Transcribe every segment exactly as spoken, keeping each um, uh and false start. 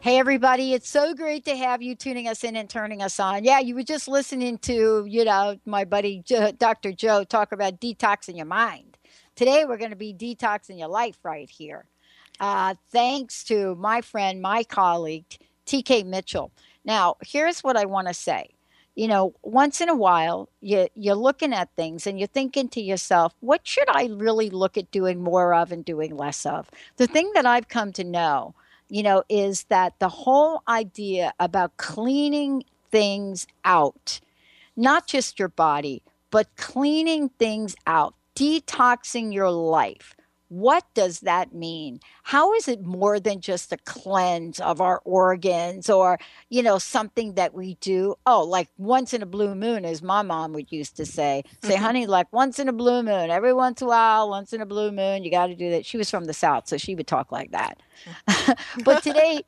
Hey, everybody, it's so great to have you tuning us in and turning us on. Yeah, you were just listening to, you know, my buddy Doctor Joe talk about detoxing your mind. Today, we're going to be detoxing your life right here. Uh, thanks to my friend, my colleague, T K Mitchell. Now, here's what I want to say. You know, once in a while, you, you're looking at things and you're thinking to yourself, what should I really look at doing more of and doing less of? The thing that I've come to know, you know, is that the whole idea about cleaning things out, not just your body, but cleaning things out, detoxing your life. What does that mean? How is it more than just a cleanse of our organs or, you know, something that we do? Oh, like once in a blue moon, as my mom would used to say, say, mm-hmm. honey, like once in a blue moon, every once in a while, once in a blue moon, you got to do that. She was from the South, so she would talk like that. But today,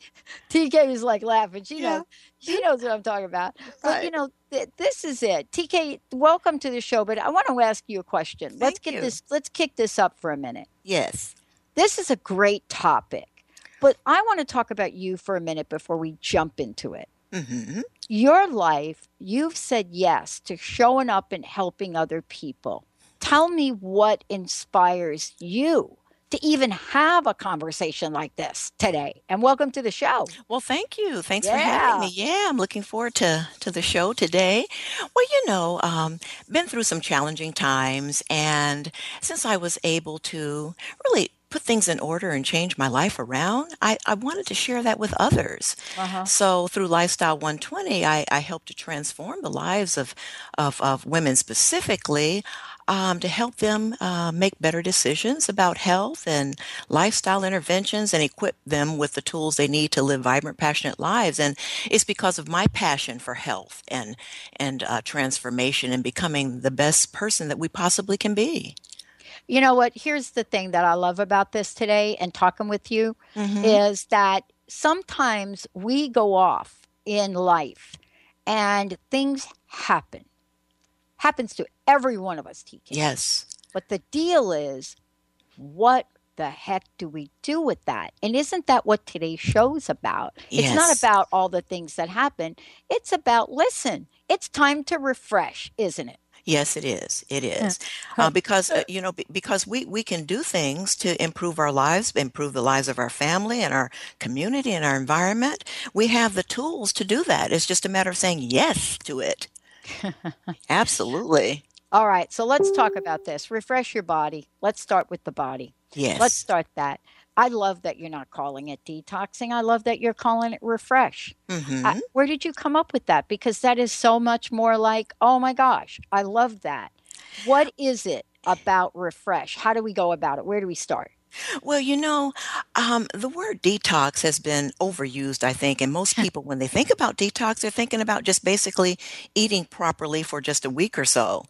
T K is like laughing. She knows, yeah. she knows what I'm talking about. But, right. you know, th- this is it. T K, welcome to the show. But I want to ask you a question. Thank let's get you. this. Let's kick this up for a minute. Yes. This is a great topic. But I want to talk about you for a minute before we jump into it. Mm-hmm. Your life, you've said yes to showing up and helping other people. Tell me what inspires you to even have a conversation like this today. And welcome to the show. Well, thank you. Thanks yeah. for having me. Yeah, I'm looking forward to, to the show today. Well, you know, um, been through some challenging times. And since I was able to really put things in order and change my life around, I, I wanted to share that with others. Uh-huh. So through Lifestyle one twenty, I, I helped to transform the lives of, of, of women specifically, Um, to help them uh, make better decisions about health and lifestyle interventions and equip them with the tools they need to live vibrant, passionate lives. And it's because of my passion for health and, and uh, transformation and becoming the best person that we possibly can be. You know what? Here's the thing that I love about this today and talking with you mm-hmm. is that sometimes we go off in life and things happen. Happens to every one of us, T K. Yes. But the deal is, what the heck do we do with that? And isn't that what today's show's about? Yes. It's not about all the things that happen. It's about, listen, it's time to refresh, isn't it? Yes, it is. It is. Uh, because, uh, you know, b- because we, we can do things to improve our lives, improve the lives of our family and our community and our environment. We have the tools to do that. It's just a matter of saying yes to it. Absolutely. All right. So let's talk about this. Refresh your body. Let's start with the body. Yes. Let's start that. I love that you're not calling it detoxing. I love that you're calling it refresh. Mm-hmm. I, where did you come up with that? Because that is so much more like, oh my gosh, I love that. What is it about refresh? How do we go about it? Where do we start? Well, you know, um, the word detox has been overused, I think. And most people, when they think about detox, they're thinking about just basically eating properly for just a week or so.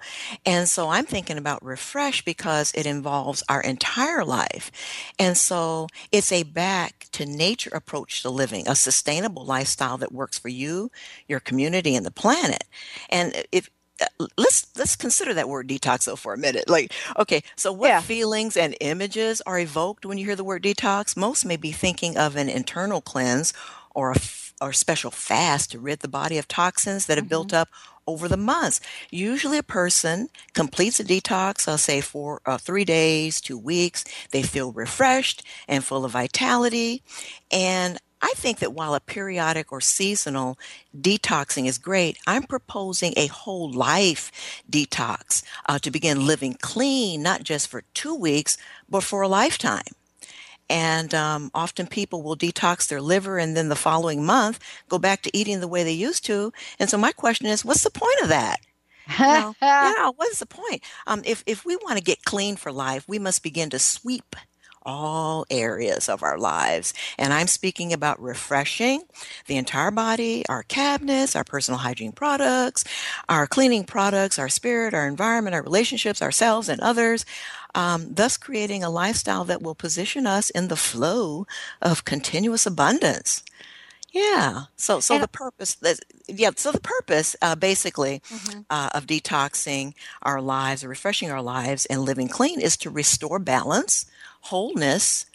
And so I'm thinking about refresh because it involves our entire life. And so it's a back to nature approach to living, a sustainable lifestyle that works for you, your community, and the planet. And if Let's let's consider that word detox, though, for a minute. Like, okay, so what yeah. feelings and images are evoked when you hear the word detox? Most may be thinking of an internal cleanse or a f- or special fast to rid the body of toxins that have mm-hmm. built up over the months. Usually a person completes a detox, I'll say, for uh, three days, two weeks. They feel refreshed and full of vitality. And I think that while a periodic or seasonal detoxing is great, I'm proposing a whole life detox uh, to begin living clean, not just for two weeks, but for a lifetime. And um, often people will detox their liver and then the following month go back to eating the way they used to. And so my question is, what's the point of that? Well, yeah, what's the point? Um, if, if we want to get clean for life, we must begin to sweep all areas of our lives. And I'm speaking about refreshing the entire body, our cabinets, our personal hygiene products, our cleaning products, our spirit, our environment, our relationships, ourselves and others, um, thus creating a lifestyle that will position us in the flow of continuous abundance. Yeah. So, so and, the purpose, yeah. So the purpose, uh, basically, mm-hmm. uh, of detoxing our lives, refreshing our lives, and living clean is to restore balance, wholeness,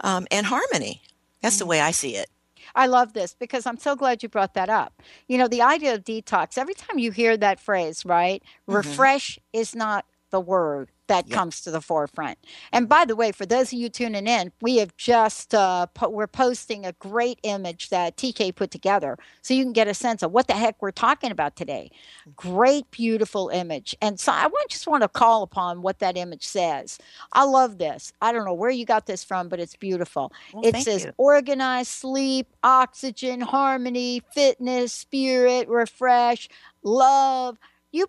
um, and harmony. That's mm-hmm. the way I see it. I love this because I'm so glad you brought that up. You know, the idea of detox. Every time you hear that phrase, right? Mm-hmm. Refresh is not the word that yep. comes to the forefront. And by the way, for those of you tuning in, we have just, uh, po- we're posting a great image that T K put together so you can get a sense of what the heck we're talking about today. Great, beautiful image. And so I just want to call upon what that image says. I love this. I don't know where you got this from, but it's beautiful. Well, it says you. Organize, sleep, oxygen, harmony, fitness, spirit, refresh, love. You,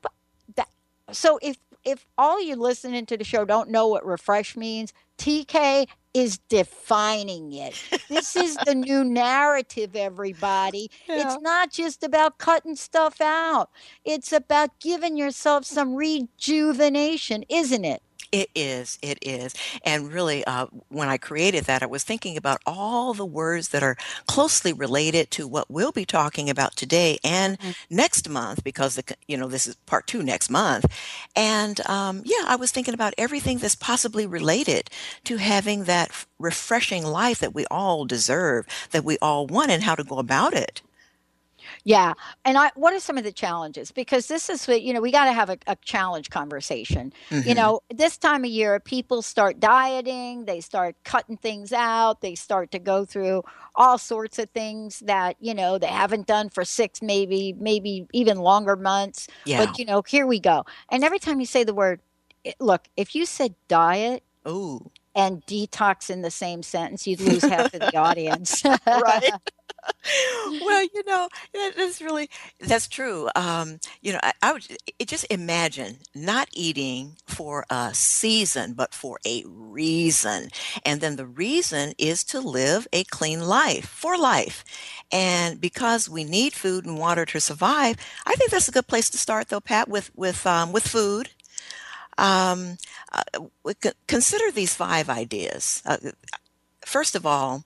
that, so if, If all you listening to the show don't know what refresh means, T K is defining it. This is the new narrative, everybody. Yeah. It's not just about cutting stuff out. It's about giving yourself some rejuvenation, isn't it? It is. It is. And really, uh, when I created that, I was thinking about all the words that are closely related to what we'll be talking about today and mm-hmm. next month, because, the, you know, this is part two next month. And, um, yeah, I was thinking about everything that's possibly related to having that refreshing life that we all deserve, that we all want, and how to go about it. Yeah. And I, what are some of the challenges? Because this is what, you know, we got to have a, a challenge conversation. Mm-hmm. You know, this time of year, people start dieting, they start cutting things out, they start to go through all sorts of things that, you know, they haven't done for six, maybe, maybe even longer months. Yeah. But, you know, here we go. And every time you say the word, look, if you said diet, ooh, and detox in the same sentence, you'd lose half of the audience. Right. Well, you know, that is really, that's true. Um, you know, I, I would it just imagine not eating for a season, but for a reason. And then the reason is to live a clean life for life. And because we need food and water to survive, I think that's a good place to start, though, Pat, with, with, um, with food. Um, uh, consider these five ideas. Uh, first of all,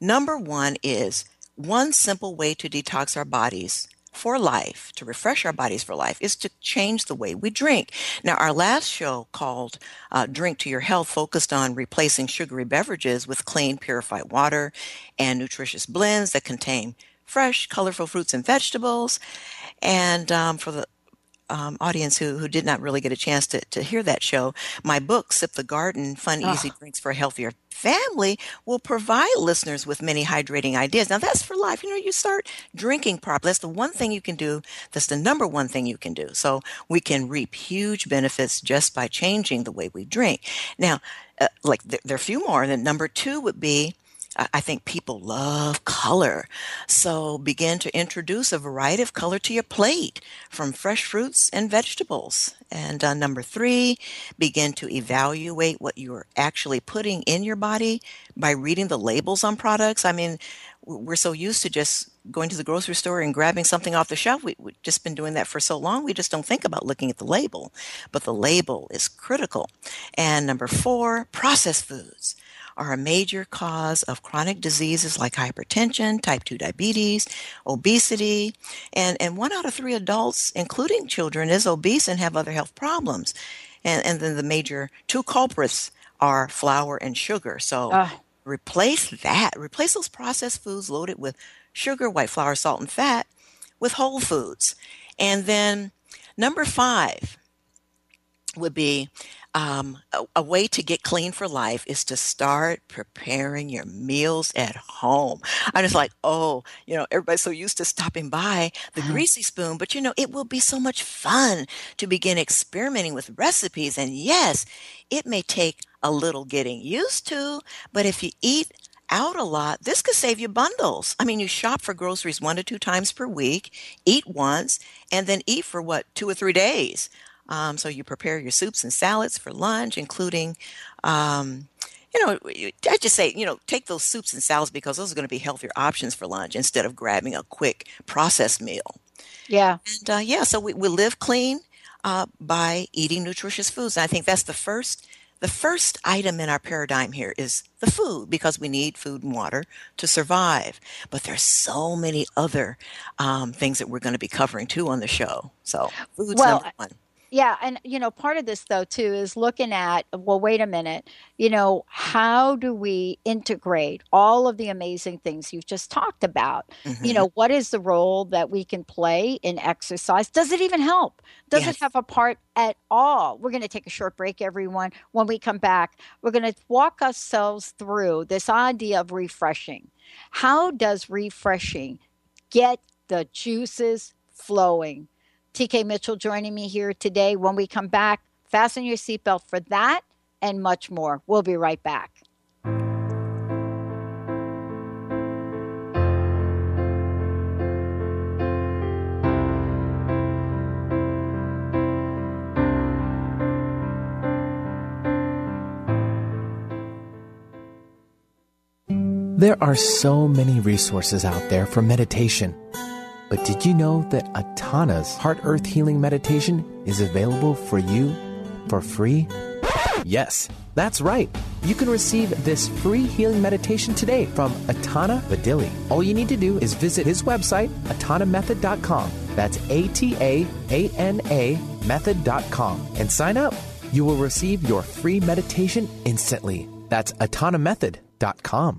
number one is one simple way to detox our bodies for life, to refresh our bodies for life, is to change the way we drink. Now, our last show called uh, Drink to Your Health focused on replacing sugary beverages with clean, purified water and nutritious blends that contain fresh, colorful fruits and vegetables. And um, for the Um, audience who, who did not really get a chance to, to hear that show, my book, Sip the Garden, Fun, Easy oh. Drinks for a Healthier Family, will provide listeners with many hydrating ideas. Now, that's for life. You know, you start drinking properly. That's the one thing you can do. That's the number one thing you can do. So we can reap huge benefits just by changing the way we drink. Now, uh, like th- there are a few more. And then number two would be, I think people love color. So begin to introduce a variety of color to your plate from fresh fruits and vegetables. And uh, number three, begin to evaluate what you're actually putting in your body by reading the labels on products. I mean, we're so used to just going to the grocery store and grabbing something off the shelf. We, we've just been doing that for so long, we just don't think about looking at the label. But the label is critical. And number four, processed foods are a major cause of chronic diseases like hypertension, type two diabetes, obesity, and, and one out of three adults, including children, is obese and have other health problems. And, and then the major two culprits are flour and sugar. So uh. replace that. Replace those processed foods loaded with sugar, white flour, salt, and fat with whole foods. And then number five would be um, a, a way to get clean for life is to start preparing your meals at home. I'm just like, oh, you know, everybody's so used to stopping by the uh-huh. greasy spoon, but you know, it will be so much fun to begin experimenting with recipes. And yes, it may take a little getting used to, but if you eat out a lot, this could save you bundles. I mean, you shop for groceries one to two times per week, eat once, and then eat for what, two or three days. Um, so you prepare your soups and salads for lunch, including, um, you know, I just say, you know, take those soups and salads because those are going to be healthier options for lunch instead of grabbing a quick processed meal. Yeah. And uh, yeah, so we, we live clean uh, by eating nutritious foods. And I think that's the first The first item in our paradigm here is the food, because we need food and water to survive. But there's so many other um, things that we're going to be covering too on the show. So food's well, number one. Yeah, and you know, part of this though too is looking at, well, wait a minute, you know, how do we integrate all of the amazing things you've just talked about? Mm-hmm. You know, what is the role that we can play in exercise? Does it even help? Does yes. it have a part at all? We're going to take a short break, everyone. When we come back, we're going to walk ourselves through this idea of refreshing. How does refreshing get the juices flowing? T K Mitchell joining me here today. When we come back, fasten your seatbelt for that and much more. We'll be right back. There are so many resources out there for meditation. But did you know that Atana's Heart Earth Healing Meditation is available for you for free? Yes, that's right. You can receive this free healing meditation today from Atana Badili. All you need to do is visit his website, Atana Method dot com. That's A T A A N A Method dot com. And sign up. You will receive your free meditation instantly. That's Atana Method dot com.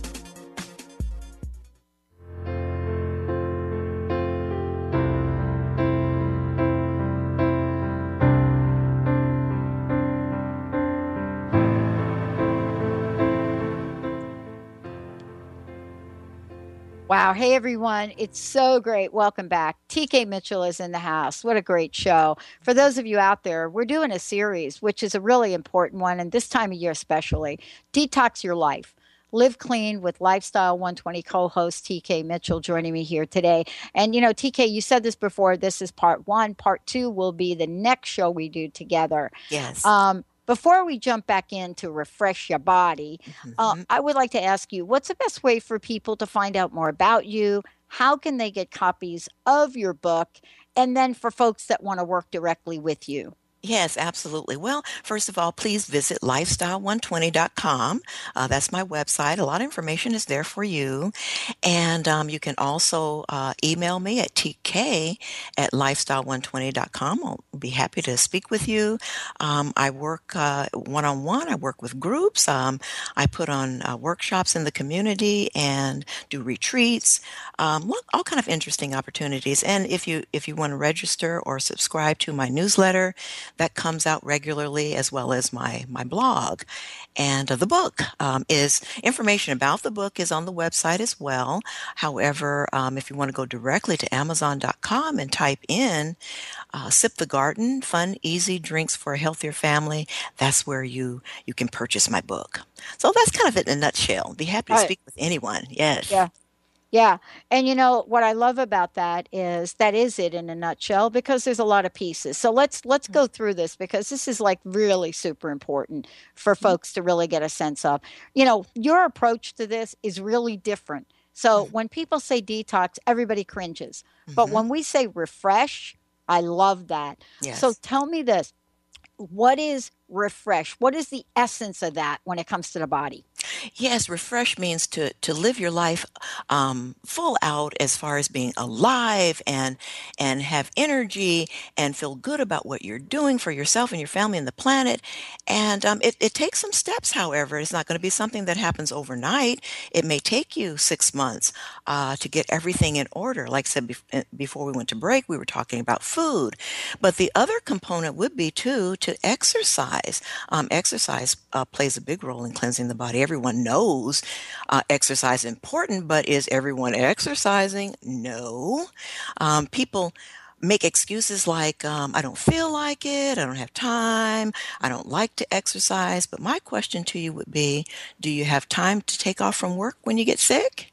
Wow. Hey, everyone. It's so great. Welcome back. T K Mitchell is in the house. What a great show. For those of you out there, we're doing a series, which is a really important one, and this time of year especially, Detox Your Life. Live Clean with Lifestyle one twenty co-host T K Mitchell joining me here today. And, you know, T K, you said this before. This is part one. Part two will be the next show we do together. Yes. Um, before we jump back in to refresh your body, mm-hmm. uh, I would like to ask you, what's the best way for people to find out more about you? How can they get copies of your book? And then for folks that want to work directly with you? Yes, absolutely. Well, first of all, please visit lifestyle one twenty dot com. Uh, that's my website. A lot of information is there for you. And um, you can also uh, email me at t k at lifestyle one twenty dot com. I'll be happy to speak with you. Um, I work uh, one-on-one. I work with groups. Um, I put on uh, workshops in the community and do retreats, um, all kind of interesting opportunities. And if you, if you want to register or subscribe to my newsletter, that comes out regularly, as well as my, my blog. And uh, the book um, is information about the book is on the website as well. However, um, if you want to go directly to amazon dot com and type in uh, Sip the Garden, Fun, Easy Drinks for a Healthier Family, that's where you, you can purchase my book. So that's kind of it in a nutshell. Be happy to All speak right. with anyone. Yes. Yeah. Yeah. And, you know, what I love about that is that is it in a nutshell, because there's a lot of pieces. So let's let's go through this, because this is like really super important for folks to really get a sense of. You know, your approach to this is really different. So when people say detox, everybody cringes. But mm-hmm. when we say refresh, I love that. Yes. So tell me this. What is refresh? What is the essence of that when it comes to the body? Yes, refresh means to, to live your life um, full out, as far as being alive and and have energy and feel good about what you're doing for yourself and your family and the planet. And um, it, it takes some steps, however. It's not going to be something that happens overnight. It may take you six months uh, to get everything in order. Like I said, bef- before we went to break, we were talking about food. But the other component would be, too, to exercise. Um, exercise uh, plays a big role in cleansing the body. Everyone knows uh, exercise is important, but is everyone exercising? No. Um, people make excuses like, um, I don't feel like it, I don't have time, I don't like to exercise. But my question to you would be, do you have time to take off from work when you get sick?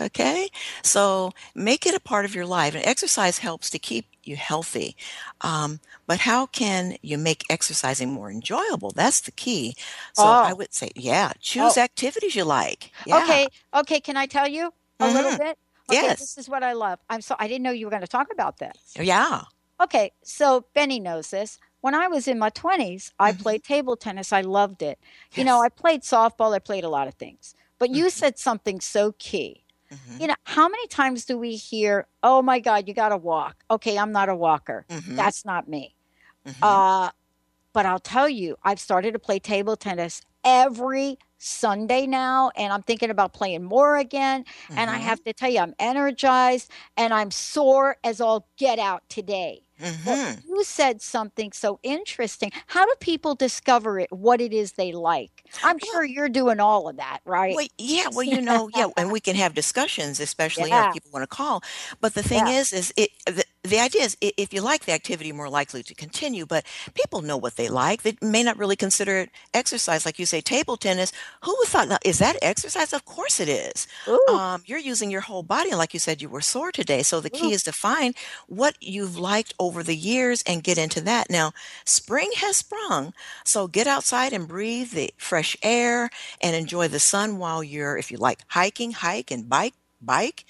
Okay, so make it a part of your life. And exercise helps to keep you healthy. Um, but how can you make exercising more enjoyable? That's the key. So oh. I would say, yeah, choose oh. activities you like. Yeah. Okay, okay. Can I tell you a mm-hmm. little bit? Okay, yes. This is what I love. I'm so I didn't know you were going to talk about this. Yeah. Okay, so Benny knows this. When I was in my twenties, I mm-hmm. played table tennis. I loved it. Yes. You know, I played softball. I played a lot of things. But you mm-hmm. said something so key. Mm-hmm. You know, how many times do we hear, oh, my God, you got to walk. Okay, I'm not a walker. Mm-hmm. That's not me. Mm-hmm. Uh, but I'll tell you, I've started to play table tennis every Sunday now, and I'm thinking about playing more again. Mm-hmm. And I have to tell you, I'm energized, and I'm sore as all get out today. Mm-hmm. You said something so interesting. How do people discover it, what it is they like? I'm sure you're doing all of that, right? Well, yeah, well, you know, yeah, and we can have discussions, especially yeah. you know, if people want to call. But the thing yeah. is, is it, the, the idea is if you like the activity, you're more likely to continue. But people know what they like. They may not really consider it exercise. Like you say, table tennis. Who would thought, now, is that exercise? Of course it is. Um, you're using your whole body. Like you said, you were sore today. So the key Ooh. Is to find what you've liked over over the years and get into that. Now, spring has sprung, so get outside and breathe the fresh air and enjoy the sun while you're, if you like hiking, hike and bike, bike.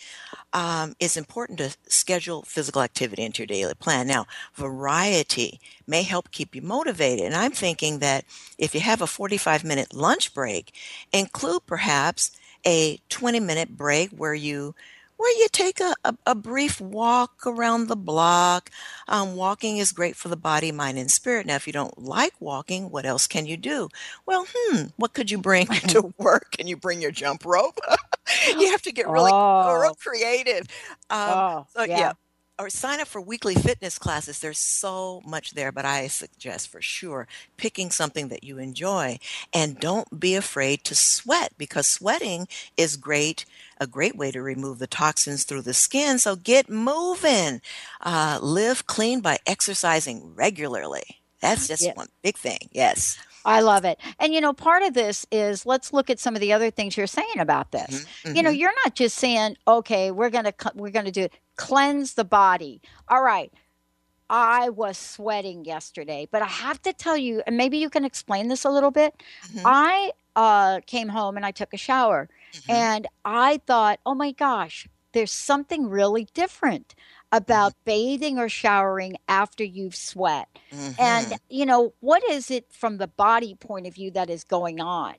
Um, it's important to schedule physical activity into your daily plan. Now, variety may help keep you motivated. And I'm thinking that if you have a forty-five minute lunch break, include perhaps a twenty minute break where you where you take a, a, a brief walk around the block. Um, walking is great for the body, mind, and spirit. Now, if you don't like walking, what else can you do? Well, hmm, what could you bring to work? Can you bring your jump rope? You have to get really oh. real creative. Um, oh, so, yeah. yeah. Or sign up for weekly fitness classes. There's so much there, but I suggest for sure picking something that you enjoy. And don't be afraid to sweat, because sweating is great a great way to remove the toxins through the skin. So get moving. Uh, live clean by exercising regularly. That's just yes. one big thing. Yes. I love it. And, you know, part of this is let's look at some of the other things you're saying about this. Mm-hmm. You know, you're not just saying, okay, we're going to we're going to do it. Cleanse the body. All right. I was sweating yesterday, but I have to tell you, and maybe you can explain this a little bit. Mm-hmm. I uh, came home and I took a shower mm-hmm. and I thought, oh my gosh, there's something really different about mm-hmm. bathing or showering after you've sweat. Mm-hmm. And, you know, what is it from the body point of view that is going on?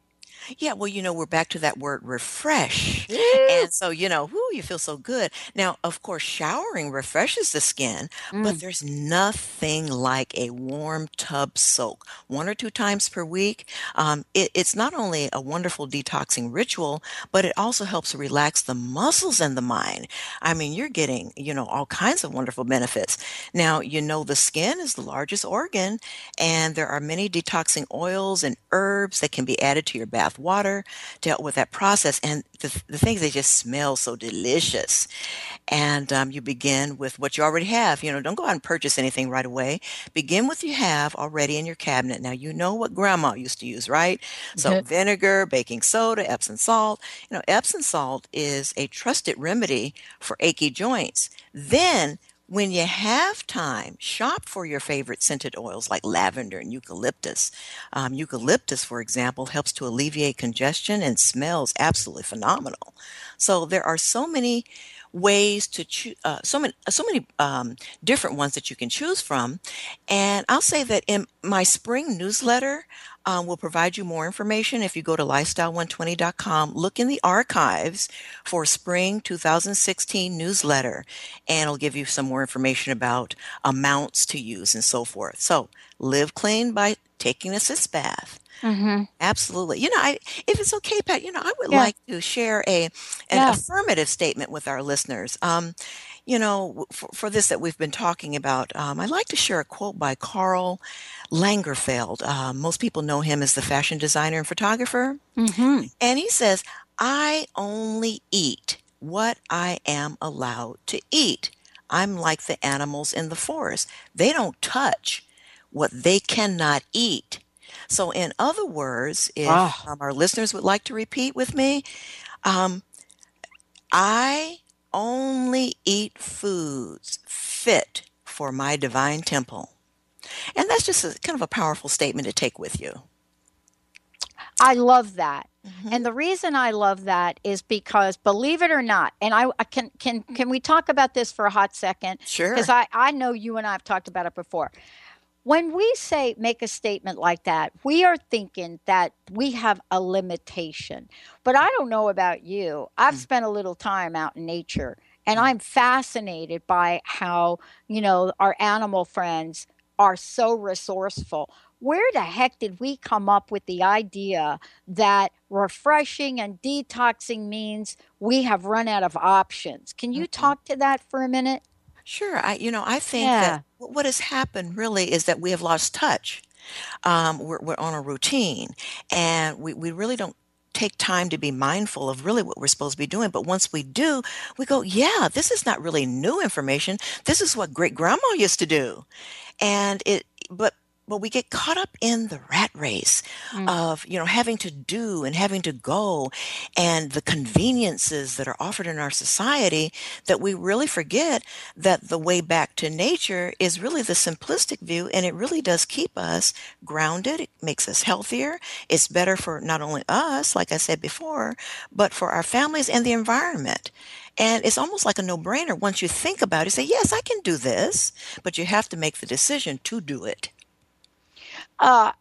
Yeah, well, you know, we're back to that word refresh. And so, you know, whoo, you feel so good. Now, of course, showering refreshes the skin, mm. but there's nothing like a warm tub soak. One or two times per week. Um, it, it's not only a wonderful detoxing ritual, but it also helps relax the muscles and the mind. I mean, you're getting, you know, all kinds of wonderful benefits. Now, you know, the skin is the largest organ, and there are many detoxing oils and herbs that can be added to your bath water to help with that process, and the, the things, they just smell so delicious. And um, you begin with what you already have. You know, don't go out and purchase anything right away. Begin with what you have already in your cabinet. Now, you know what grandma used to use, right? So mm-hmm. vinegar, baking soda, Epsom salt. You know, Epsom salt is a trusted remedy for achy joints. Then when you have time, shop for your favorite scented oils like lavender and eucalyptus. Um, eucalyptus, for example, helps to alleviate congestion and smells absolutely phenomenal. So there are so many ways to choose, uh, so many, so many um, different ones that you can choose from. And I'll say that in my spring newsletter, Um, we'll provide you more information if you go to lifestyle one twenty dot com. Look in the archives for spring two thousand sixteen newsletter, and it'll give you some more information about amounts to use and so forth. So live clean by taking a sitz bath. Mm-hmm. Absolutely. You know, I, if it's okay, Pat, you know, I would yeah. like to share a an yeah. affirmative statement with our listeners. Um, you know, for, for this that we've been talking about, um, I'd like to share a quote by Karl Lagerfeld. Uh, most people know him as the fashion designer and photographer. Mm-hmm. And he says, I only eat what I am allowed to eat. I'm like the animals in the forest. They don't touch what they cannot eat. So in other words, if oh. um, our listeners would like to repeat with me, um, I only eat foods fit for my divine temple. And that's just a, kind of a powerful statement to take with you. I love that. Mm-hmm. And the reason I love that is because, believe it or not, and I, I can can can we talk about this for a hot second? Sure. Because I, I know you and I have talked about it before. When we say make a statement like that, we are thinking that we have a limitation. But I don't know about you. I've mm. spent a little time out in nature, and I'm fascinated by how, you know, our animal friends are so resourceful. Where the heck did we come up with the idea that refreshing and detoxing means we have run out of options? Can you mm-hmm. talk to that for a minute? Sure. I, you know, I think yeah. that what has happened really is that we have lost touch. Um, we're, we're on a routine, and we, we really don't take time to be mindful of really what we're supposed to be doing. But once we do, we go, yeah, this is not really new information. This is what great grandma used to do. And it, but, but we get caught up in the rat race mm. of, you know, having to do and having to go, and the conveniences that are offered in our society, that we really forget that the way back to nature is really the simplistic view. And it really does keep us grounded. It makes us healthier. It's better for not only us, like I said before, but for our families and the environment. And it's almost like a no-brainer. Once you think about it, you say, yes, I can do this, but you have to make the decision to do it. Uh,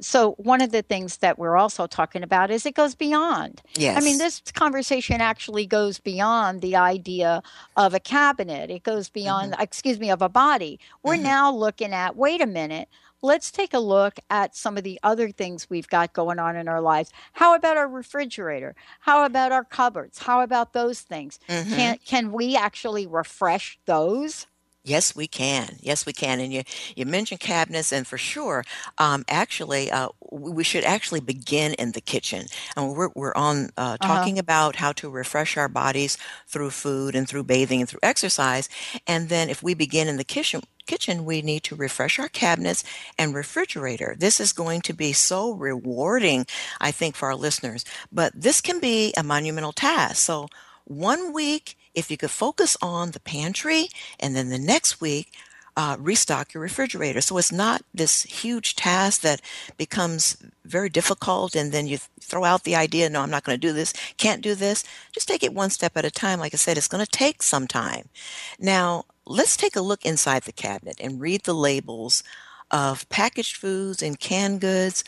so one of the things that we're also talking about is it goes beyond. Yes. I mean, this conversation actually goes beyond the idea of a cabinet. It goes beyond, mm-hmm. excuse me, of a body. We're mm-hmm. now looking at, wait a minute, let's take a look at some of the other things we've got going on in our lives. How about our refrigerator? How about our cupboards? How about those things? Mm-hmm. Can, can we actually refresh those? Yes, we can. Yes, we can. And you, you mentioned cabinets, and for sure, um, actually, uh, we should actually begin in the kitchen. And we're we're on uh, talking uh-huh. about how to refresh our bodies through food and through bathing and through exercise. And then if we begin in the kitchen, kitchen, we need to refresh our cabinets and refrigerator. This is going to be so rewarding, I think, for our listeners. But this can be a monumental task. So one week, if you could focus on the pantry, and then the next week, uh, restock your refrigerator. So it's not this huge task that becomes very difficult, and then you throw out the idea, no, I'm not going to do this, can't do this. Just take it one step at a time. Like I said, it's going to take some time. Now, let's take a look inside the cabinet and read the labels of packaged foods and canned goods.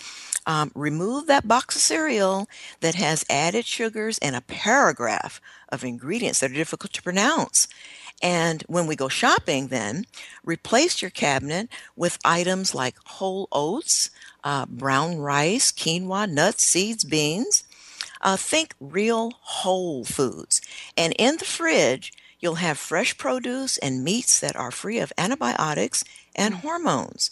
Um, remove that box of cereal that has added sugars and a paragraph of ingredients that are difficult to pronounce. And when we go shopping, then replace your cabinet with items like whole oats, uh, brown rice, quinoa, nuts, seeds, beans. Uh, think real whole foods. And in the fridge, you'll have fresh produce and meats that are free of antibiotics and mm-hmm. hormones.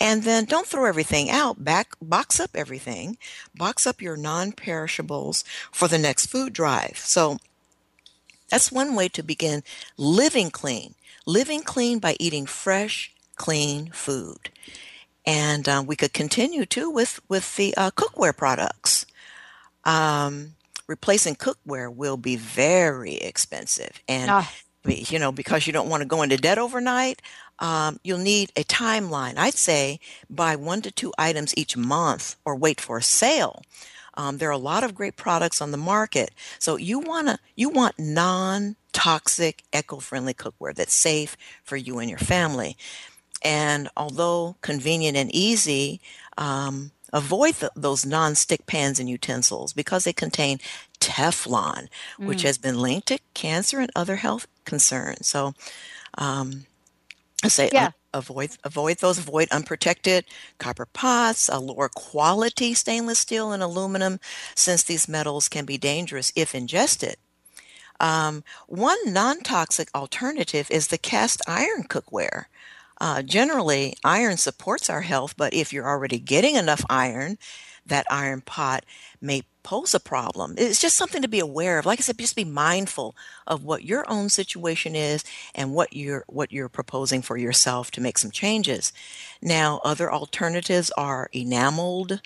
And then don't throw everything out. Back, box up everything. Box up your non-perishables for the next food drive. So that's one way to begin living clean. Living clean by eating fresh, clean food. And um, we could continue, too, with, with the uh, cookware products. Um, replacing cookware will be very expensive. And, oh. you know, because you don't want to go into debt overnight, Um, you'll need a timeline. I'd say buy one to two items each month or wait for a sale. Um, there are a lot of great products on the market. So you wanna, you want non-toxic, eco-friendly cookware that's safe for you and your family. And although convenient and easy, um, avoid th- those non-stick pans and utensils because they contain Teflon, mm. which has been linked to cancer and other health concerns. So, um, I say yeah. un- avoid avoid those, avoid unprotected copper pots, a lower quality stainless steel and aluminum, since these metals can be dangerous if ingested. Um, one non-toxic alternative is the cast iron cookware. Uh, generally, iron supports our health, but if you're already getting enough iron, that iron pot may pose a problem. It's just something to be aware of. Like I said, just be mindful of what your own situation is and what you're what you're proposing for yourself to make some changes. Now, other alternatives are enameled,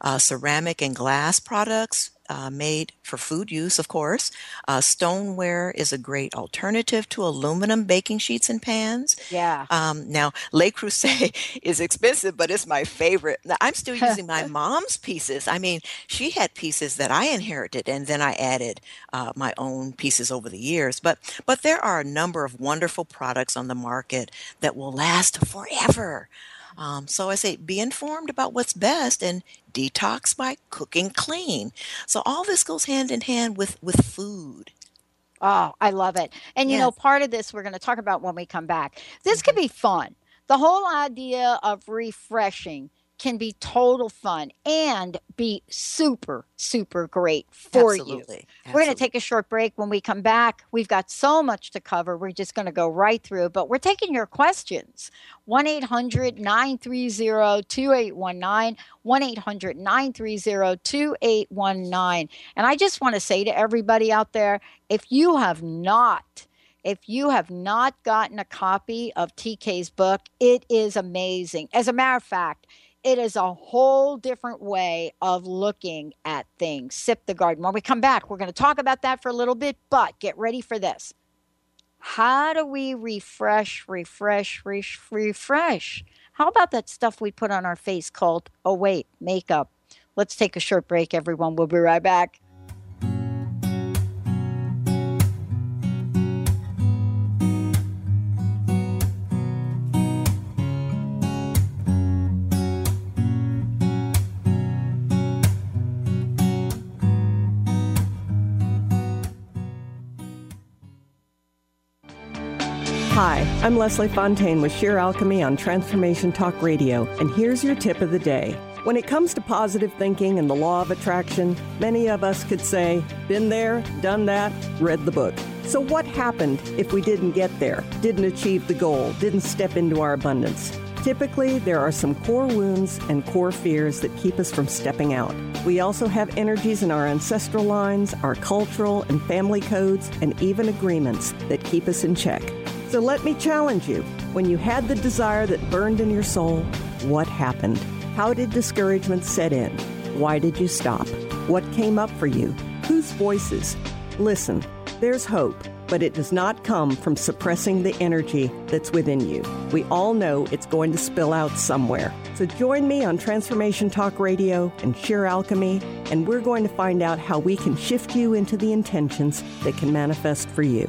uh, ceramic and glass products uh, made for food use, of course. Uh, stoneware is a great alternative to aluminum baking sheets and pans. Yeah. Um, now, Le Creuset is expensive, but it's my favorite. Now, I'm still using my mom's pieces. I mean, she had pieces that I inherited, and then I added uh, my own pieces over the years. But but there are a number of wonderful products on the market that will last forever. Um, so I say be informed about what's best and detox by cooking clean. So all this goes hand in hand with, with food. Oh, I love it. And, yes. you know, part of this we're going to talk about when we come back. This mm-hmm. can be fun. The whole idea of refreshing can be total fun and be super, super great for Absolutely. you. Absolutely. We're going to take a short break. When we come back, we've got so much to cover. We're just going to go right through, but we're taking your questions. one eight hundred nine three zero two eight one nine, one eight hundred nine three zero two eight one nine. And I just want to say to everybody out there, if you have not If you have not gotten a copy of T K's book, it is amazing. As a matter of fact, it is a whole different way of looking at things. Sip the Garden. When we come back, we're going to talk about that for a little bit, but get ready for this. How do we refresh, refresh, re- refresh? How about that stuff we put on our face called, oh wait, makeup? Let's take a short break, everyone. We'll be right back. Hi, I'm Leslie Fontaine with Sheer Alchemy on Transformation Talk Radio, and here's your tip of the day. When it comes to positive thinking and the law of attraction, many of us could say, been there, done that, read the book. So what happened if we didn't get there, didn't achieve the goal, didn't step into our abundance? Typically, there are some core wounds and core fears that keep us from stepping out. We also have energies in our ancestral lines, our cultural and family codes, and even agreements that keep us in check. So let me challenge you. When you had the desire that burned in your soul, what happened? How did discouragement set in? Why did you stop? What came up for you? Whose voices? Listen, there's hope, but it does not come from suppressing the energy that's within you. We all know it's going to spill out somewhere. So join me on Transformation Talk Radio and Sheer Alchemy, and we're going to find out how we can shift you into the intentions that can manifest for you.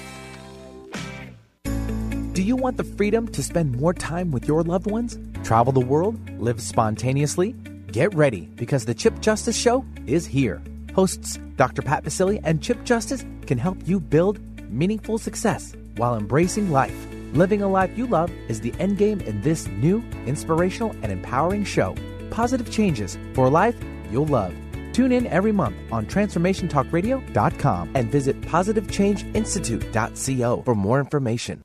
Do you want the freedom to spend more time with your loved ones? Travel the world? Live spontaneously? Get ready, because the Chip Justice Show is here. Hosts Doctor Pat Basile and Chip Justice can help you build meaningful success while embracing life. Living a life you love is the end game in this new, inspirational, and empowering show. Positive changes for a life you'll love. Tune in every month on transformation talk radio dot com and visit positive change institute dot co for more information.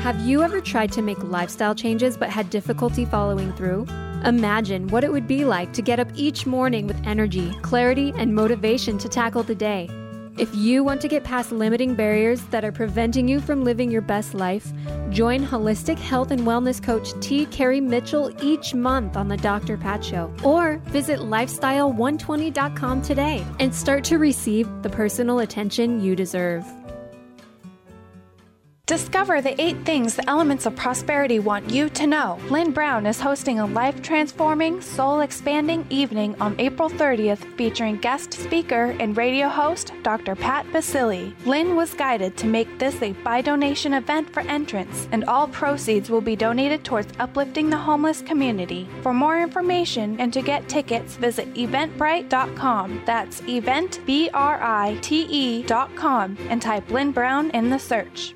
Have you ever tried to make lifestyle changes but had difficulty following through? Imagine what it would be like to get up each morning with energy, clarity, and motivation to tackle the day. If you want to get past limiting barriers that are preventing you from living your best life, join holistic health and wellness coach T. Kari Mitchell each month on The Doctor Pat Show, or visit lifestyle one twenty dot com today and start to receive the personal attention you deserve. Discover the eight things the elements of prosperity want you to know. Lynn Brown is hosting a life-transforming, soul-expanding evening on April thirtieth featuring guest speaker and radio host Doctor Pat Basile. Lynn was guided to make this a by-donation event for entrants, and all proceeds will be donated towards uplifting the homeless community. For more information and to get tickets, visit eventbrite dot com. That's event, B R I T E dot com, and type Lynn Brown in the search.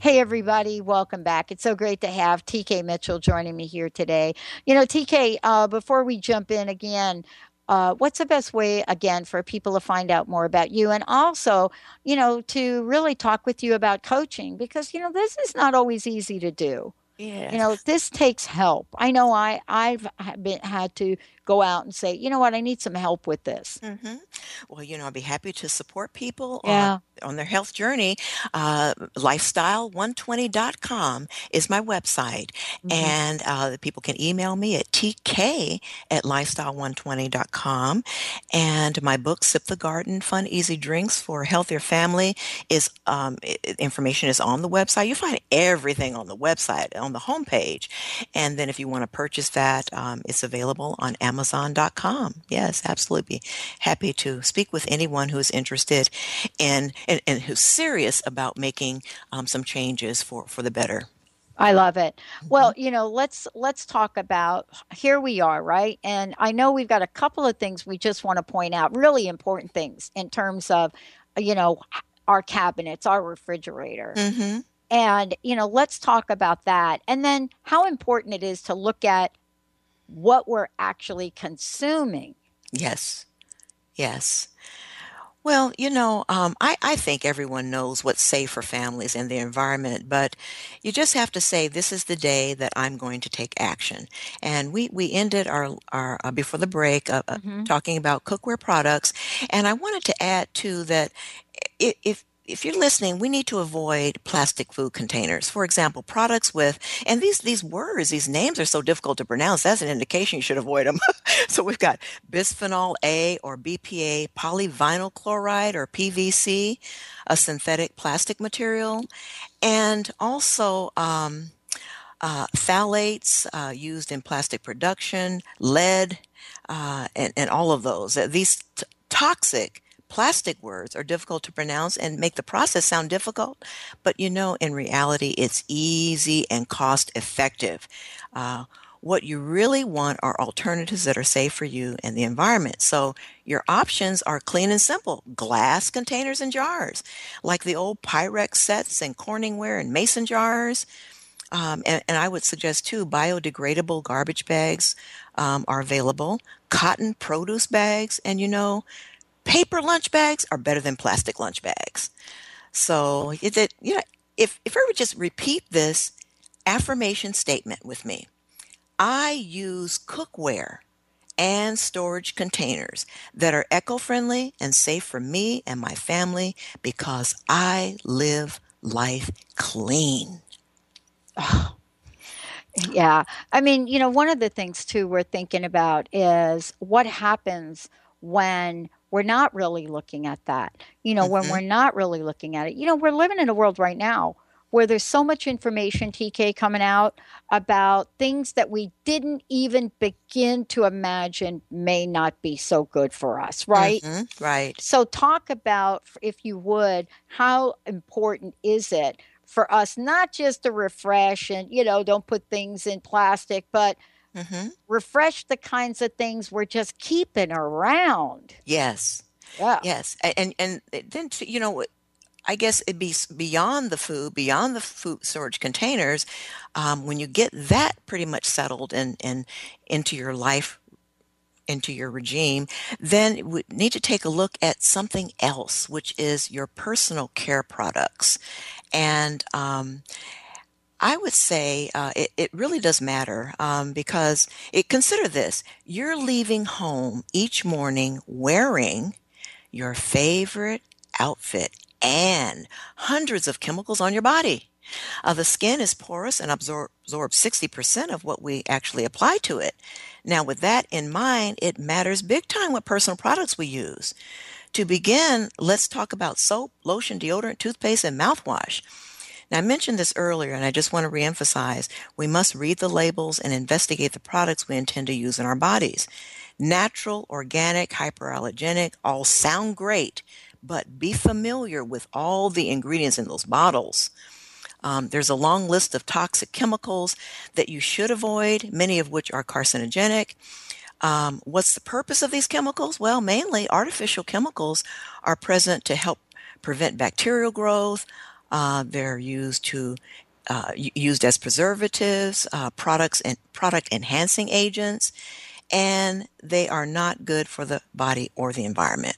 Hey, everybody. Welcome back. It's so great to have T K Mitchell joining me here today. You know, T K, uh, before we jump in again, uh, what's the best way, again, for people to find out more about you, and also, you know, to really talk with you about coaching? Because, you know, this is not always easy to do. Yeah. You know, this takes help. I know I, I've been, had to go out and say, you know what, I need some help with this. Mm-hmm. Well, you know, I'd be happy to support people yeah. on, on their health journey. Uh, lifestyle one twenty dot com is my website. Mm-hmm. And uh, the people can email me at t k at lifestyle one twenty dot com. And my book, Sip the Garden, Fun, Easy Drinks for a Healthier Family, is um, information is on the website. You find everything on the website, on the homepage. And then if you want to purchase that, um, it's available on amazon dot com. Yes, absolutely. Happy to speak with anyone who's interested in, and, and who's serious about making um, some changes for, for the better. I love it. Well, you know, let's let's talk about, here we are, right? And I know we've got a couple of things we just want to point out, really important things in terms of, you know, our cabinets, our refrigerator. Mm-hmm. And, you know, let's talk about that. And then how important it is to look at what we're actually consuming. Yes. Yes. Well, you know, um, I, I think everyone knows what's safe for families and the environment, but you just have to say, this is the day that I'm going to take action. And we, we ended our, our uh, before the break, uh, mm-hmm. uh, talking about cookware products. And I wanted to add, too, that if, if if you're listening, we need to avoid plastic food containers. For example, products with, and these these words, these names are so difficult to pronounce, that's an indication you should avoid them. So we've got bisphenol A or B P A, polyvinyl chloride or P V C, a synthetic plastic material, and also um, uh, phthalates uh, used in plastic production, lead, uh, and, and all of those. These t- toxic plastic words are difficult to pronounce and make the process sound difficult, but you know, in reality, it's easy and cost effective. Uh, what you really want are alternatives that are safe for you and the environment. So your options are clean and simple, glass containers and jars, like the old Pyrex sets and Corningware and mason jars. Um, and, and I would suggest, too, biodegradable garbage bags um, are available, cotton produce bags, and you know, paper lunch bags are better than plastic lunch bags. So, it, it, you know, if, if I would just repeat this affirmation statement with me, I use cookware and storage containers that are eco-friendly and safe for me and my family because I live life clean. Oh. Yeah. I mean, you know, one of the things, too, we're thinking about is what happens when we're not really looking at that. You know, mm-hmm. when we're not really looking at it, you know, we're living in a world right now where there's so much information, T K, coming out about things that we didn't even begin to imagine may not be so good for us, right? Mm-hmm. Right. So talk about, if you would, how important is it for us not just to refresh and, you know, don't put things in plastic, but mm-hmm. refresh the kinds of things we're just keeping around. Yes. Yeah. Yes. And and then, you know, I guess it'd be beyond the food, beyond the food storage containers. Um, when you get that pretty much settled and, and into your life, into your regime, then we need to take a look at something else, which is your personal care products. And, um, I would say uh, it, it really does matter um, because it, consider this. You're leaving home each morning wearing your favorite outfit and hundreds of chemicals on your body. Uh, the skin is porous and absor- absorbs sixty percent of what we actually apply to it. Now, with that in mind, it matters big time what personal products we use. To begin, let's talk about soap, lotion, deodorant, toothpaste, and mouthwash. Now, I mentioned this earlier, and I just want to reemphasize, we must read the labels and investigate the products we intend to use in our bodies. Natural, organic, hyperallergenic, all sound great, but be familiar with all the ingredients in those bottles. Um, there's a long list of toxic chemicals that you should avoid, many of which are carcinogenic. Um, what's the purpose of these chemicals? Well, mainly artificial chemicals are present to help prevent bacterial growth. Uh, they're used to uh, used as preservatives, uh, products and product enhancing agents, and they are not good for the body or the environment.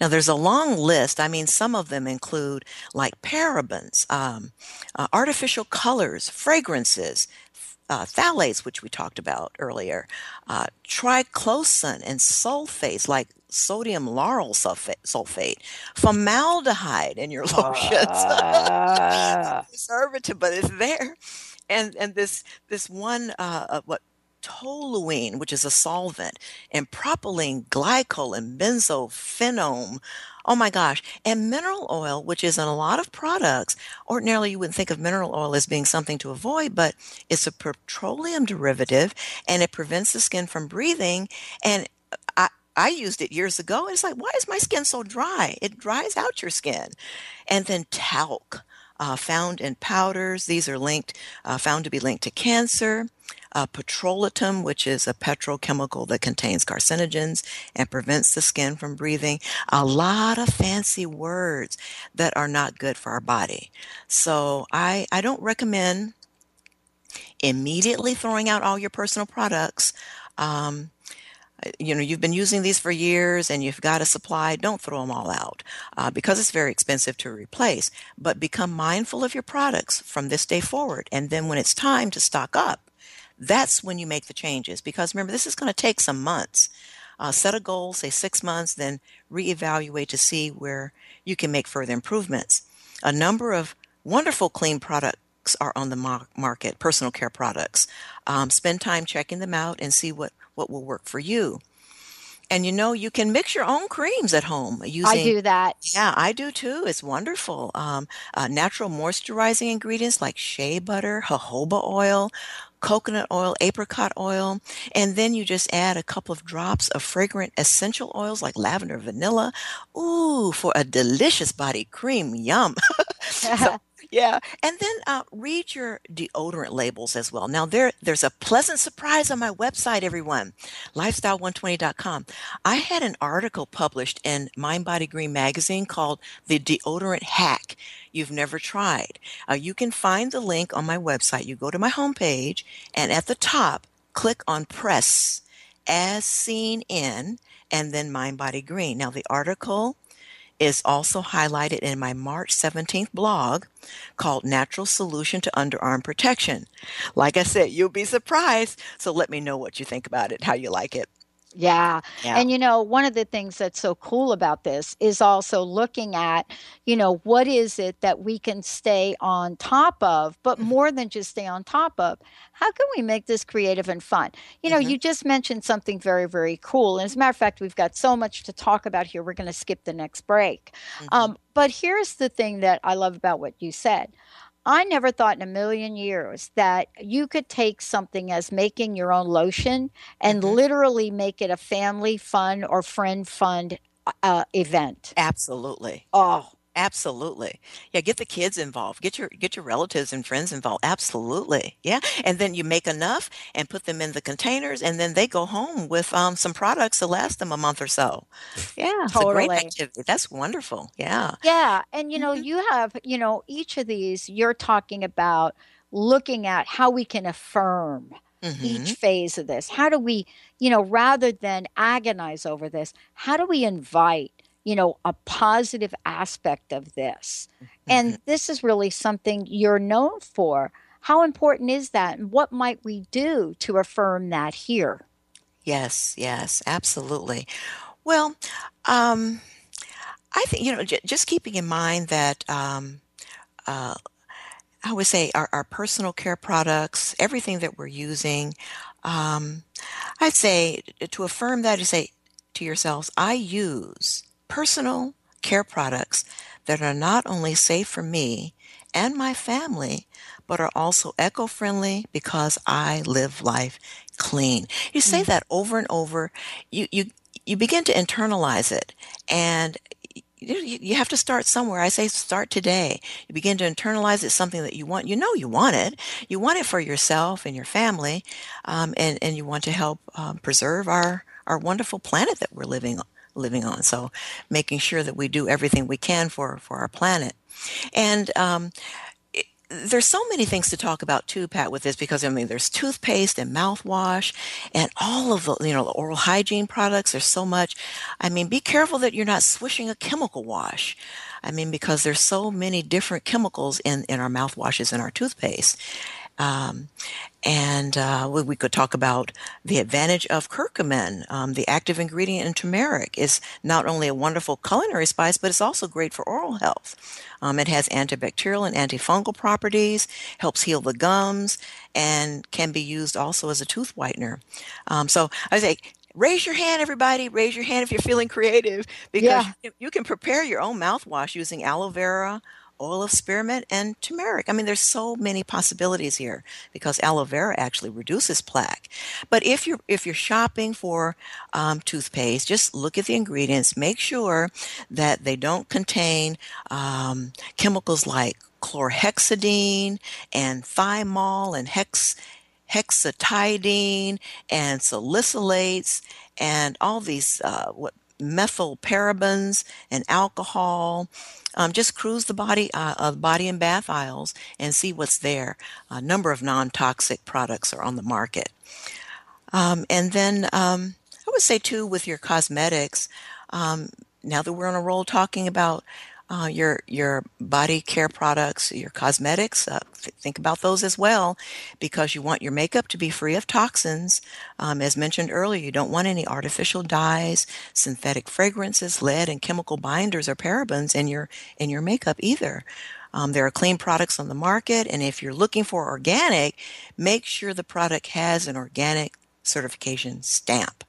Now, there's a long list. I mean, some of them include like parabens, um, uh, artificial colors, fragrances, uh, phthalates, which we talked about earlier, uh, triclosan and sulfates like sodium lauryl sulfate, formaldehyde in your lotions, uh. preservative, but it's there. And and this this one uh, what toluene, which is a solvent, and propylene glycol and benzophenone. Oh my gosh! And mineral oil, which is in a lot of products. Ordinarily, you wouldn't think of mineral oil as being something to avoid, but it's a petroleum derivative, and it prevents the skin from breathing. And I. I used it years ago. It's like, why is my skin so dry? It dries out your skin. And then talc, uh, found in powders. These are linked, uh, found to be linked to cancer. Uh, petrolatum, which is a petrochemical that contains carcinogens and prevents the skin from breathing. A lot of fancy words that are not good for our body. So I, I don't recommend immediately throwing out all your personal products. Um, You know, you've been using these for years and you've got a supply. Don't throw them all out uh, because it's very expensive to replace. But become mindful of your products from this day forward. And then when it's time to stock up, that's when you make the changes. Because remember, this is going to take some months. uh, set a goal, say six months, then reevaluate to see where you can make further improvements. A number of wonderful clean products are on the mar- market, personal care products. Um, spend time checking them out and see what, what will work for you. And, you know, you can mix your own creams at home. Using, I do that. Yeah, I do too. It's wonderful. Um, uh, natural moisturizing ingredients like shea butter, jojoba oil, coconut oil, apricot oil. And then you just add a couple of drops of fragrant essential oils like lavender, vanilla. Ooh, for a delicious body cream. Yum. So, yeah. And then uh, read your deodorant labels as well. Now, there, there's a pleasant surprise on my website, everyone, lifestyle one twenty dot com. I had an article published in Mind Body Green magazine called The Deodorant Hack You've Never Tried. Uh, you can find the link on my website. You go to my homepage, and at the top, click on Press As Seen In, and then Mind Body Green. Now, the article is also highlighted in my March seventeenth blog called Natural Solution to Underarm Protection. Like I said, you'll be surprised. So let me know what you think about it, how you like it. Yeah. yeah. And, you know, one of the things that's so cool about this is also looking at, you know, what is it that we can stay on top of, but mm-hmm. more than just stay on top of, how can we make this creative and fun? You know, mm-hmm. you just mentioned something very, very cool. And as a matter of fact, we've got so much to talk about here. We're going to skip the next break. Mm-hmm. Um, but here's the thing that I love about what you said. I never thought in a million years that you could take something as making your own lotion and mm-hmm. literally make it a family fun or friend fun uh, event. Absolutely. Oh, absolutely. Yeah, get the kids involved. Get your get your relatives and friends involved. Absolutely. Yeah, and then you make enough and put them in the containers, and then they go home with um, some products to last them a month or so. Yeah, it's totally. A great activity. That's wonderful. Yeah. Yeah, and you know, mm-hmm. you have, you know, each of these you're talking about looking at how we can affirm mm-hmm. each phase of this. How do we, you know, rather than agonize over this, how do we invite you know, a positive aspect of this. And this is really something you're known for. How important is that? And what might we do to affirm that here? Yes, yes, absolutely. Well, um, I think, you know, j- just keeping in mind that um, uh, I would say our, our personal care products, everything that we're using, um, I'd say to affirm that, you say to yourselves, I use personal care products that are not only safe for me and my family, but are also eco-friendly because I live life clean. You say mm-hmm. that over and over, you, you, you begin to internalize it, and you, you have to start somewhere. I say start today. You begin to internalize it, something that you want. You know you want it. You want it for yourself and your family, um, and, and you want to help um, preserve our, our wonderful planet that we're living on. living on. So making sure that we do everything we can for, for our planet. And um, it, there's so many things to talk about too, Pat, with this, because I mean, there's toothpaste and mouthwash and all of the, you know, the oral hygiene products. There's so much. I mean, be careful that you're not swishing a chemical wash. I mean, because there's so many different chemicals in, in our mouthwashes and our toothpaste. Um, and uh, we, we could talk about the advantage of curcumin, um, the active ingredient in turmeric. Is not only a wonderful culinary spice, but it's also great for oral health. Um, it has antibacterial and antifungal properties, helps heal the gums, and can be used also as a tooth whitener. Um, so I say, raise your hand, everybody. Raise your hand if you're feeling creative, because yeah. you can prepare your own mouthwash using aloe vera, oil of spearmint, and turmeric. I mean, there's so many possibilities here because aloe vera actually reduces plaque. But if you're if you're shopping for um, toothpaste, just look at the ingredients. Make sure that they don't contain um, chemicals like chlorhexidine and thymol and hex hexatidine and salicylates and all these uh, what. methyl parabens and alcohol. Um, just cruise the body, uh, uh, body and bath aisles and see what's there. A number of non-toxic products are on the market. Um, and then um, I would say too, with your cosmetics, um, now that we're on a roll talking about uh, your your body care products, your cosmetics. Uh, th- think about those as well, because you want your makeup to be free of toxins. Um, as mentioned earlier, you don't want any artificial dyes, synthetic fragrances, lead and chemical binders or parabens in your in your makeup either. Um, there are clean products on the market, and if you're looking for organic, make sure the product has an organic certification stamp.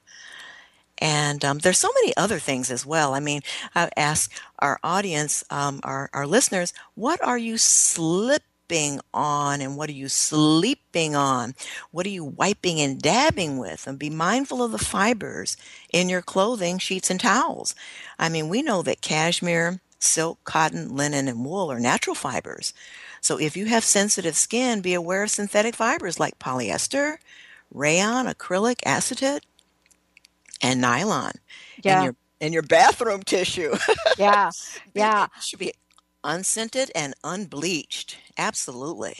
And um, there's so many other things as well. I mean, I ask our audience, um, our, our listeners, what are you slipping on and what are you sleeping on? What are you wiping and dabbing with? And be mindful of the fibers in your clothing, sheets, and towels. I mean, we know that cashmere, silk, cotton, linen, and wool are natural fibers. So if you have sensitive skin, be aware of synthetic fibers like polyester, rayon, acrylic, acetate, and nylon. Yeah. And your, and your bathroom tissue. Yeah. Yeah. It should be unscented and unbleached. Absolutely.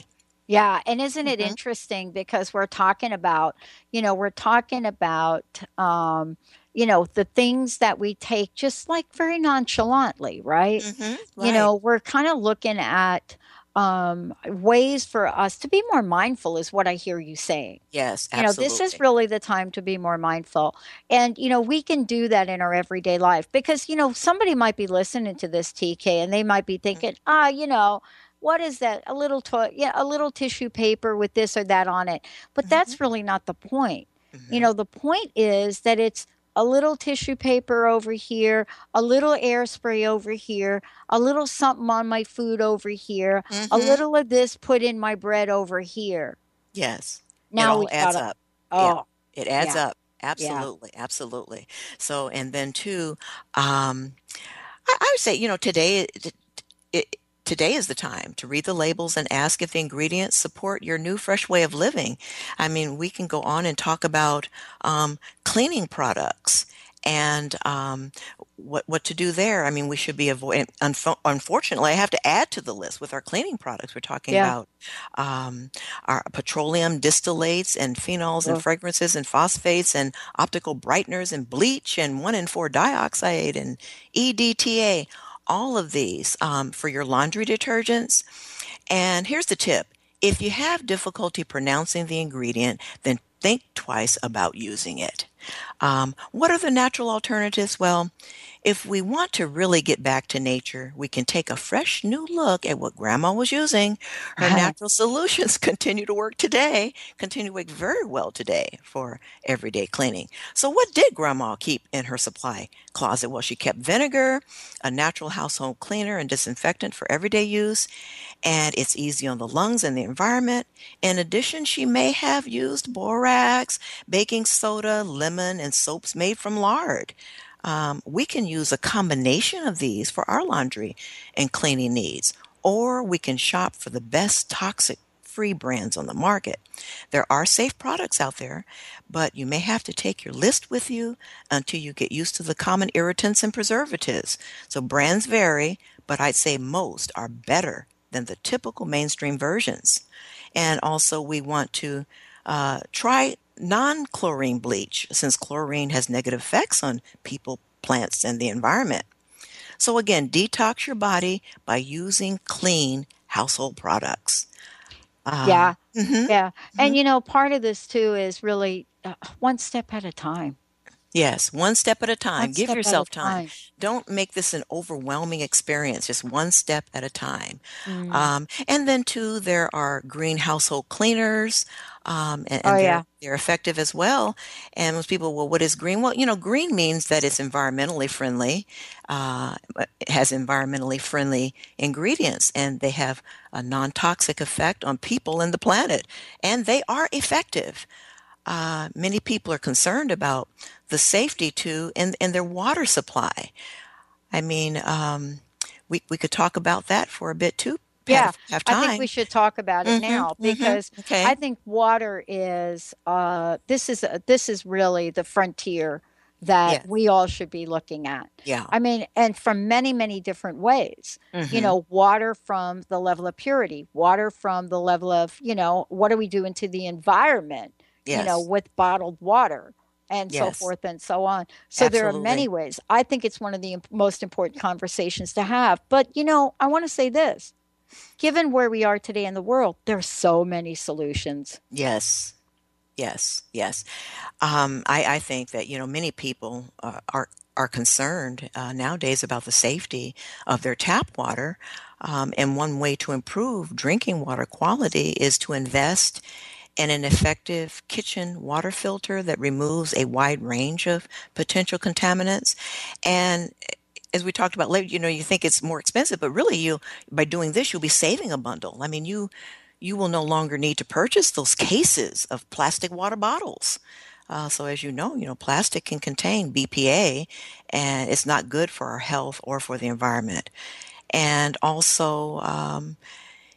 Yeah. And isn't it mm-hmm. interesting, because we're talking about, you know, we're talking about, um, you know, the things that we take just like very nonchalantly, right? Mm-hmm, right. You know, we're kind of looking at um, ways for us to be more mindful is what I hear you saying. Yes, absolutely. You know, this is really the time to be more mindful. And, you know, we can do that in our everyday life because, you know, somebody might be listening to this, T K, and they might be thinking, mm-hmm. ah, you know, what is that? A little, to- yeah, a little tissue paper with this or that on it. But mm-hmm. that's really not the point. Mm-hmm. You know, the point is that it's a little tissue paper over here, a little airspray over here, a little something on my food over here, mm-hmm. a little of this put in my bread over here. Yes. Now it all adds gotta, up. Oh, yeah. It adds yeah. up. Absolutely. Yeah. Absolutely. So, and then too, um, I, I would say, you know, today, it, it, today is the time to read the labels and ask if the ingredients support your new fresh way of living. I mean, we can go on and talk about um, cleaning products and um, what what to do there. I mean, we should be avoiding. Unfo- unfortunately, I have to add to the list with our cleaning products. We're talking yeah. about um, our petroleum distillates and phenols oh. and fragrances and phosphates and optical brighteners and bleach and one and four dioxide and E D T A. All of these um, for your laundry detergents. And here's the tip. If you have difficulty pronouncing the ingredient, then think twice about using it. Um, what are the natural alternatives? Well, if we want to really get back to nature, we can take a fresh new look at what Grandma was using. Her uh-huh. natural solutions continue to work today, continue to work very well today for everyday cleaning. So what did Grandma keep in her supply closet? Well, she kept vinegar, a natural household cleaner and disinfectant for everyday use, and it's easy on the lungs and the environment. In addition, she may have used borax, baking soda, lemon, and soaps made from lard. Um, we can use a combination of these for our laundry and cleaning needs, or we can shop for the best toxic-free brands on the market. There are safe products out there, but you may have to take your list with you until you get used to the common irritants and preservatives. So brands vary, but I'd say most are better than the typical mainstream versions. And also we want to uh, try non-chlorine bleach, since chlorine has negative effects on people, plants, and the environment. So again, detox your body by using clean household products. Um, yeah, mm-hmm. yeah. And, mm-hmm. you know, part of this, too, is really uh, one step at a time. Yes, one step at a time. One Give yourself time. time. Don't make this an overwhelming experience, just one step at a time. Mm. Um, and then, too, there are green household cleaners, um, and, and oh, they're, yeah. they're effective as well. And most people, well, what is green? Well, you know, green means that it's environmentally friendly, uh, it has environmentally friendly ingredients, and they have a non-toxic effect on people and the planet, and they are effective. Uh, many people are concerned about the safety too, and, and their water supply. I mean, um, we we could talk about that for a bit too. Yeah, have time. I think we should talk about it mm-hmm, now because mm-hmm, okay. I think water is uh, this is uh, this is really the frontier that yes. we all should be looking at. Yeah, I mean, and from many many different ways. Mm-hmm. You know, water from the level of purity, water from the level of you know what are we doing to the environment. Yes. You know, with bottled water, and yes. so forth and so on. So Absolutely. There are many ways. I think it's one of the imp- most important conversations to have. But, you know, I want to say this. Given where we are today in the world, there are so many solutions. Yes, yes, yes. Um, I, I think that, you know, many people uh, are are concerned uh, nowadays about the safety of their tap water. Um, and one way to improve drinking water quality is to invest and an effective kitchen water filter that removes a wide range of potential contaminants. And as we talked about later, you know, you think it's more expensive, but really you, by doing this, you'll be saving a bundle. I mean, you, you will no longer need to purchase those cases of plastic water bottles. Uh, so as you know, you know, plastic can contain B P A and it's not good for our health or for the environment. And also, um,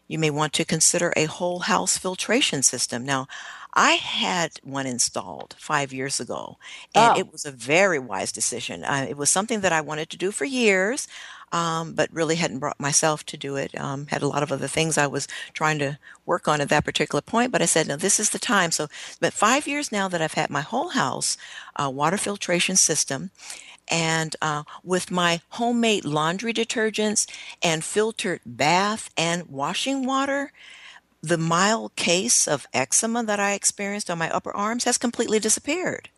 you may want to consider a whole house filtration system. Now, I had one installed five years ago, and oh. it was a very wise decision. Uh, it was something that I wanted to do for years, um, but really hadn't brought myself to do it. Um, had a lot of other things I was trying to work on at that particular point, but I said, no, this is the time. So it's been five years now that I've had my whole house uh, water filtration system. And uh, with my homemade laundry detergents and filtered bath and washing water, the mild case of eczema that I experienced on my upper arms has completely disappeared.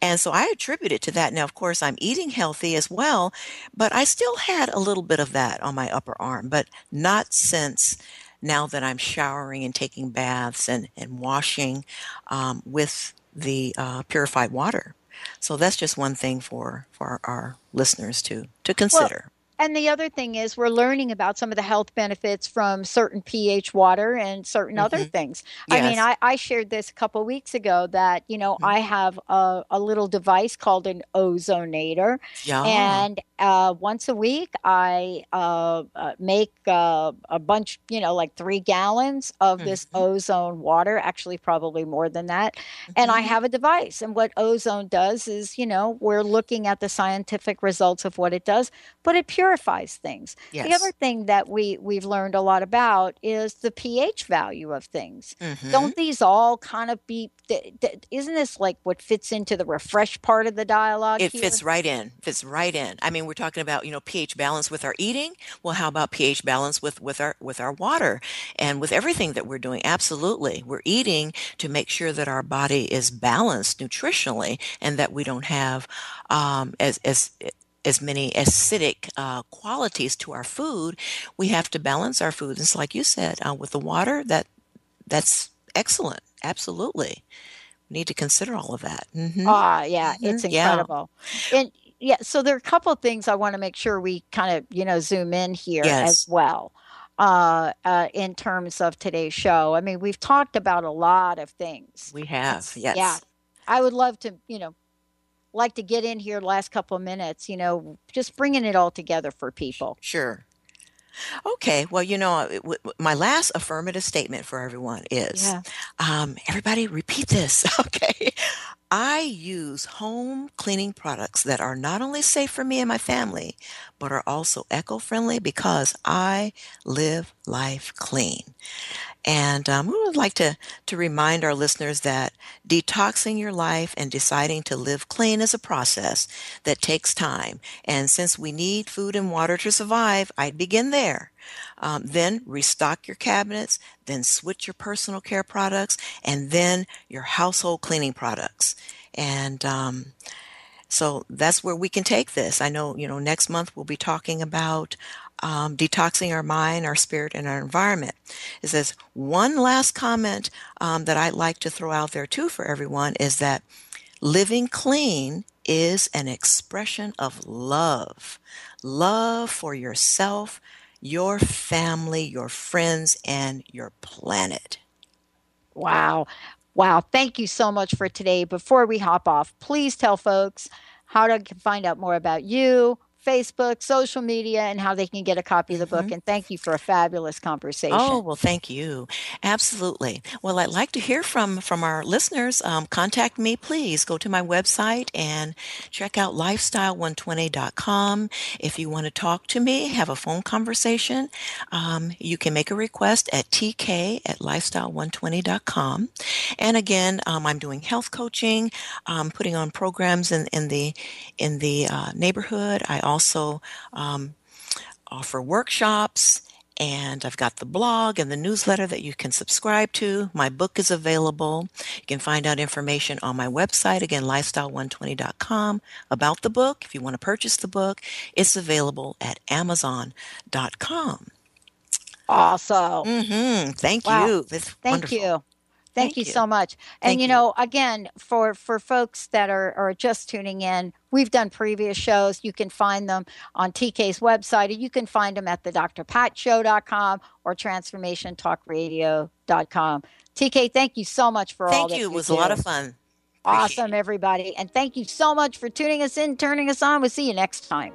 And so I attribute it to that. Now, of course, I'm eating healthy as well, but I still had a little bit of that on my upper arm, but not since now that I'm showering and taking baths and, and washing um, with the uh, purified water. So that's just one thing for, for our listeners to, to consider. Well, and the other thing is we're learning about some of the health benefits from certain pH water and certain mm-hmm. other things. Yes. I mean, I, I shared this a couple of weeks ago that, you know, mm-hmm. I have a, a little device called an ozonator. Yeah. And uh, once a week I uh, uh, make uh, a bunch, you know, like three gallons of mm-hmm. this ozone water, actually probably more than that. Mm-hmm. And I have a device. And what ozone does is, you know, we're looking at the scientific results of what it does, but it purifies. Purifies things. Yes. The other thing that we, we've learned a lot about is the pH value of things. Mm-hmm. Don't these all kind of be, th- th- isn't this like what fits into the refresh part of the dialogue? It here? fits right in, fits right in. I mean, we're talking about, you know, pH balance with our eating. Well, how about pH balance with, with our, with our water and with everything that we're doing? Absolutely. We're eating to make sure that our body is balanced nutritionally and that we don't have um, as, as, as many acidic uh, qualities to our food. We have to balance our food. It's like you said, uh, with the water, that that's excellent. Absolutely. We need to consider all of that. Mm-hmm. Ah, yeah, mm-hmm. It's incredible. Yeah. And yeah, so there are a couple of things I want to make sure we kind of, you know, zoom in here yes. as well. Uh, uh, in terms of today's show. I mean, we've talked about a lot of things. We have, it's, yes. Yeah. I would love to, you know, like to get in here last couple of minutes, you know, just bringing it all together for people. Sure. Okay. Well, you know, it, w- my last affirmative statement for everyone is, yeah. um, everybody repeat this. Okay. I use home cleaning products that are not only safe for me and my family, but are also eco-friendly because I live life clean. And um, we would like to, to remind our listeners that detoxing your life and deciding to live clean is a process that takes time. And since we need food and water to survive, I'd begin there. Um, then restock your cabinets, then switch your personal care products, and then your household cleaning products. And um, so that's where we can take this. I know, you know, next month we'll be talking about um, detoxing our mind, our spirit, and our environment. It says one last comment um, that I'd like to throw out there too for everyone is that living clean is an expression of love. Love for yourself, your family, your friends, and your planet. Wow. Wow. Thank you so much for today. Before we hop off, please tell folks how to find out more about you, Facebook, social media, and how they can get a copy of the book. Mm-hmm. And thank you for a fabulous conversation. Oh, well, thank you. Absolutely. Well, I'd like to hear from, from our listeners. Um, contact me, please. Go to my website and check out lifestyle one twenty dot com. If you want to talk to me, have a phone conversation, um, you can make a request at t k at lifestyle one twenty dot com. And again, um, I'm doing health coaching, um, putting on programs in, in the, in the uh, neighborhood. I also um, offer workshops, and I've got the blog and the newsletter that you can subscribe to. My book is available. You can find out information on my website, again, lifestyle one twenty dot com, about the book. If you want to purchase the book, it's available at amazon dot com. Awesome. Mm-hmm. Thank wow. you. It's Thank wonderful. you. Thank, Thank you, you so much. And, Thank you know, you. again, for, for folks that are, are just tuning in, we've done previous shows. You can find them on T K's website, and you can find them at the dr pat show dot com or transformation talk radio dot com. T K, thank you so much for thank all that you. you It was do. a lot of fun. Appreciate awesome, it. everybody. And thank you so much for tuning us in, turning us on. We'll see you next time.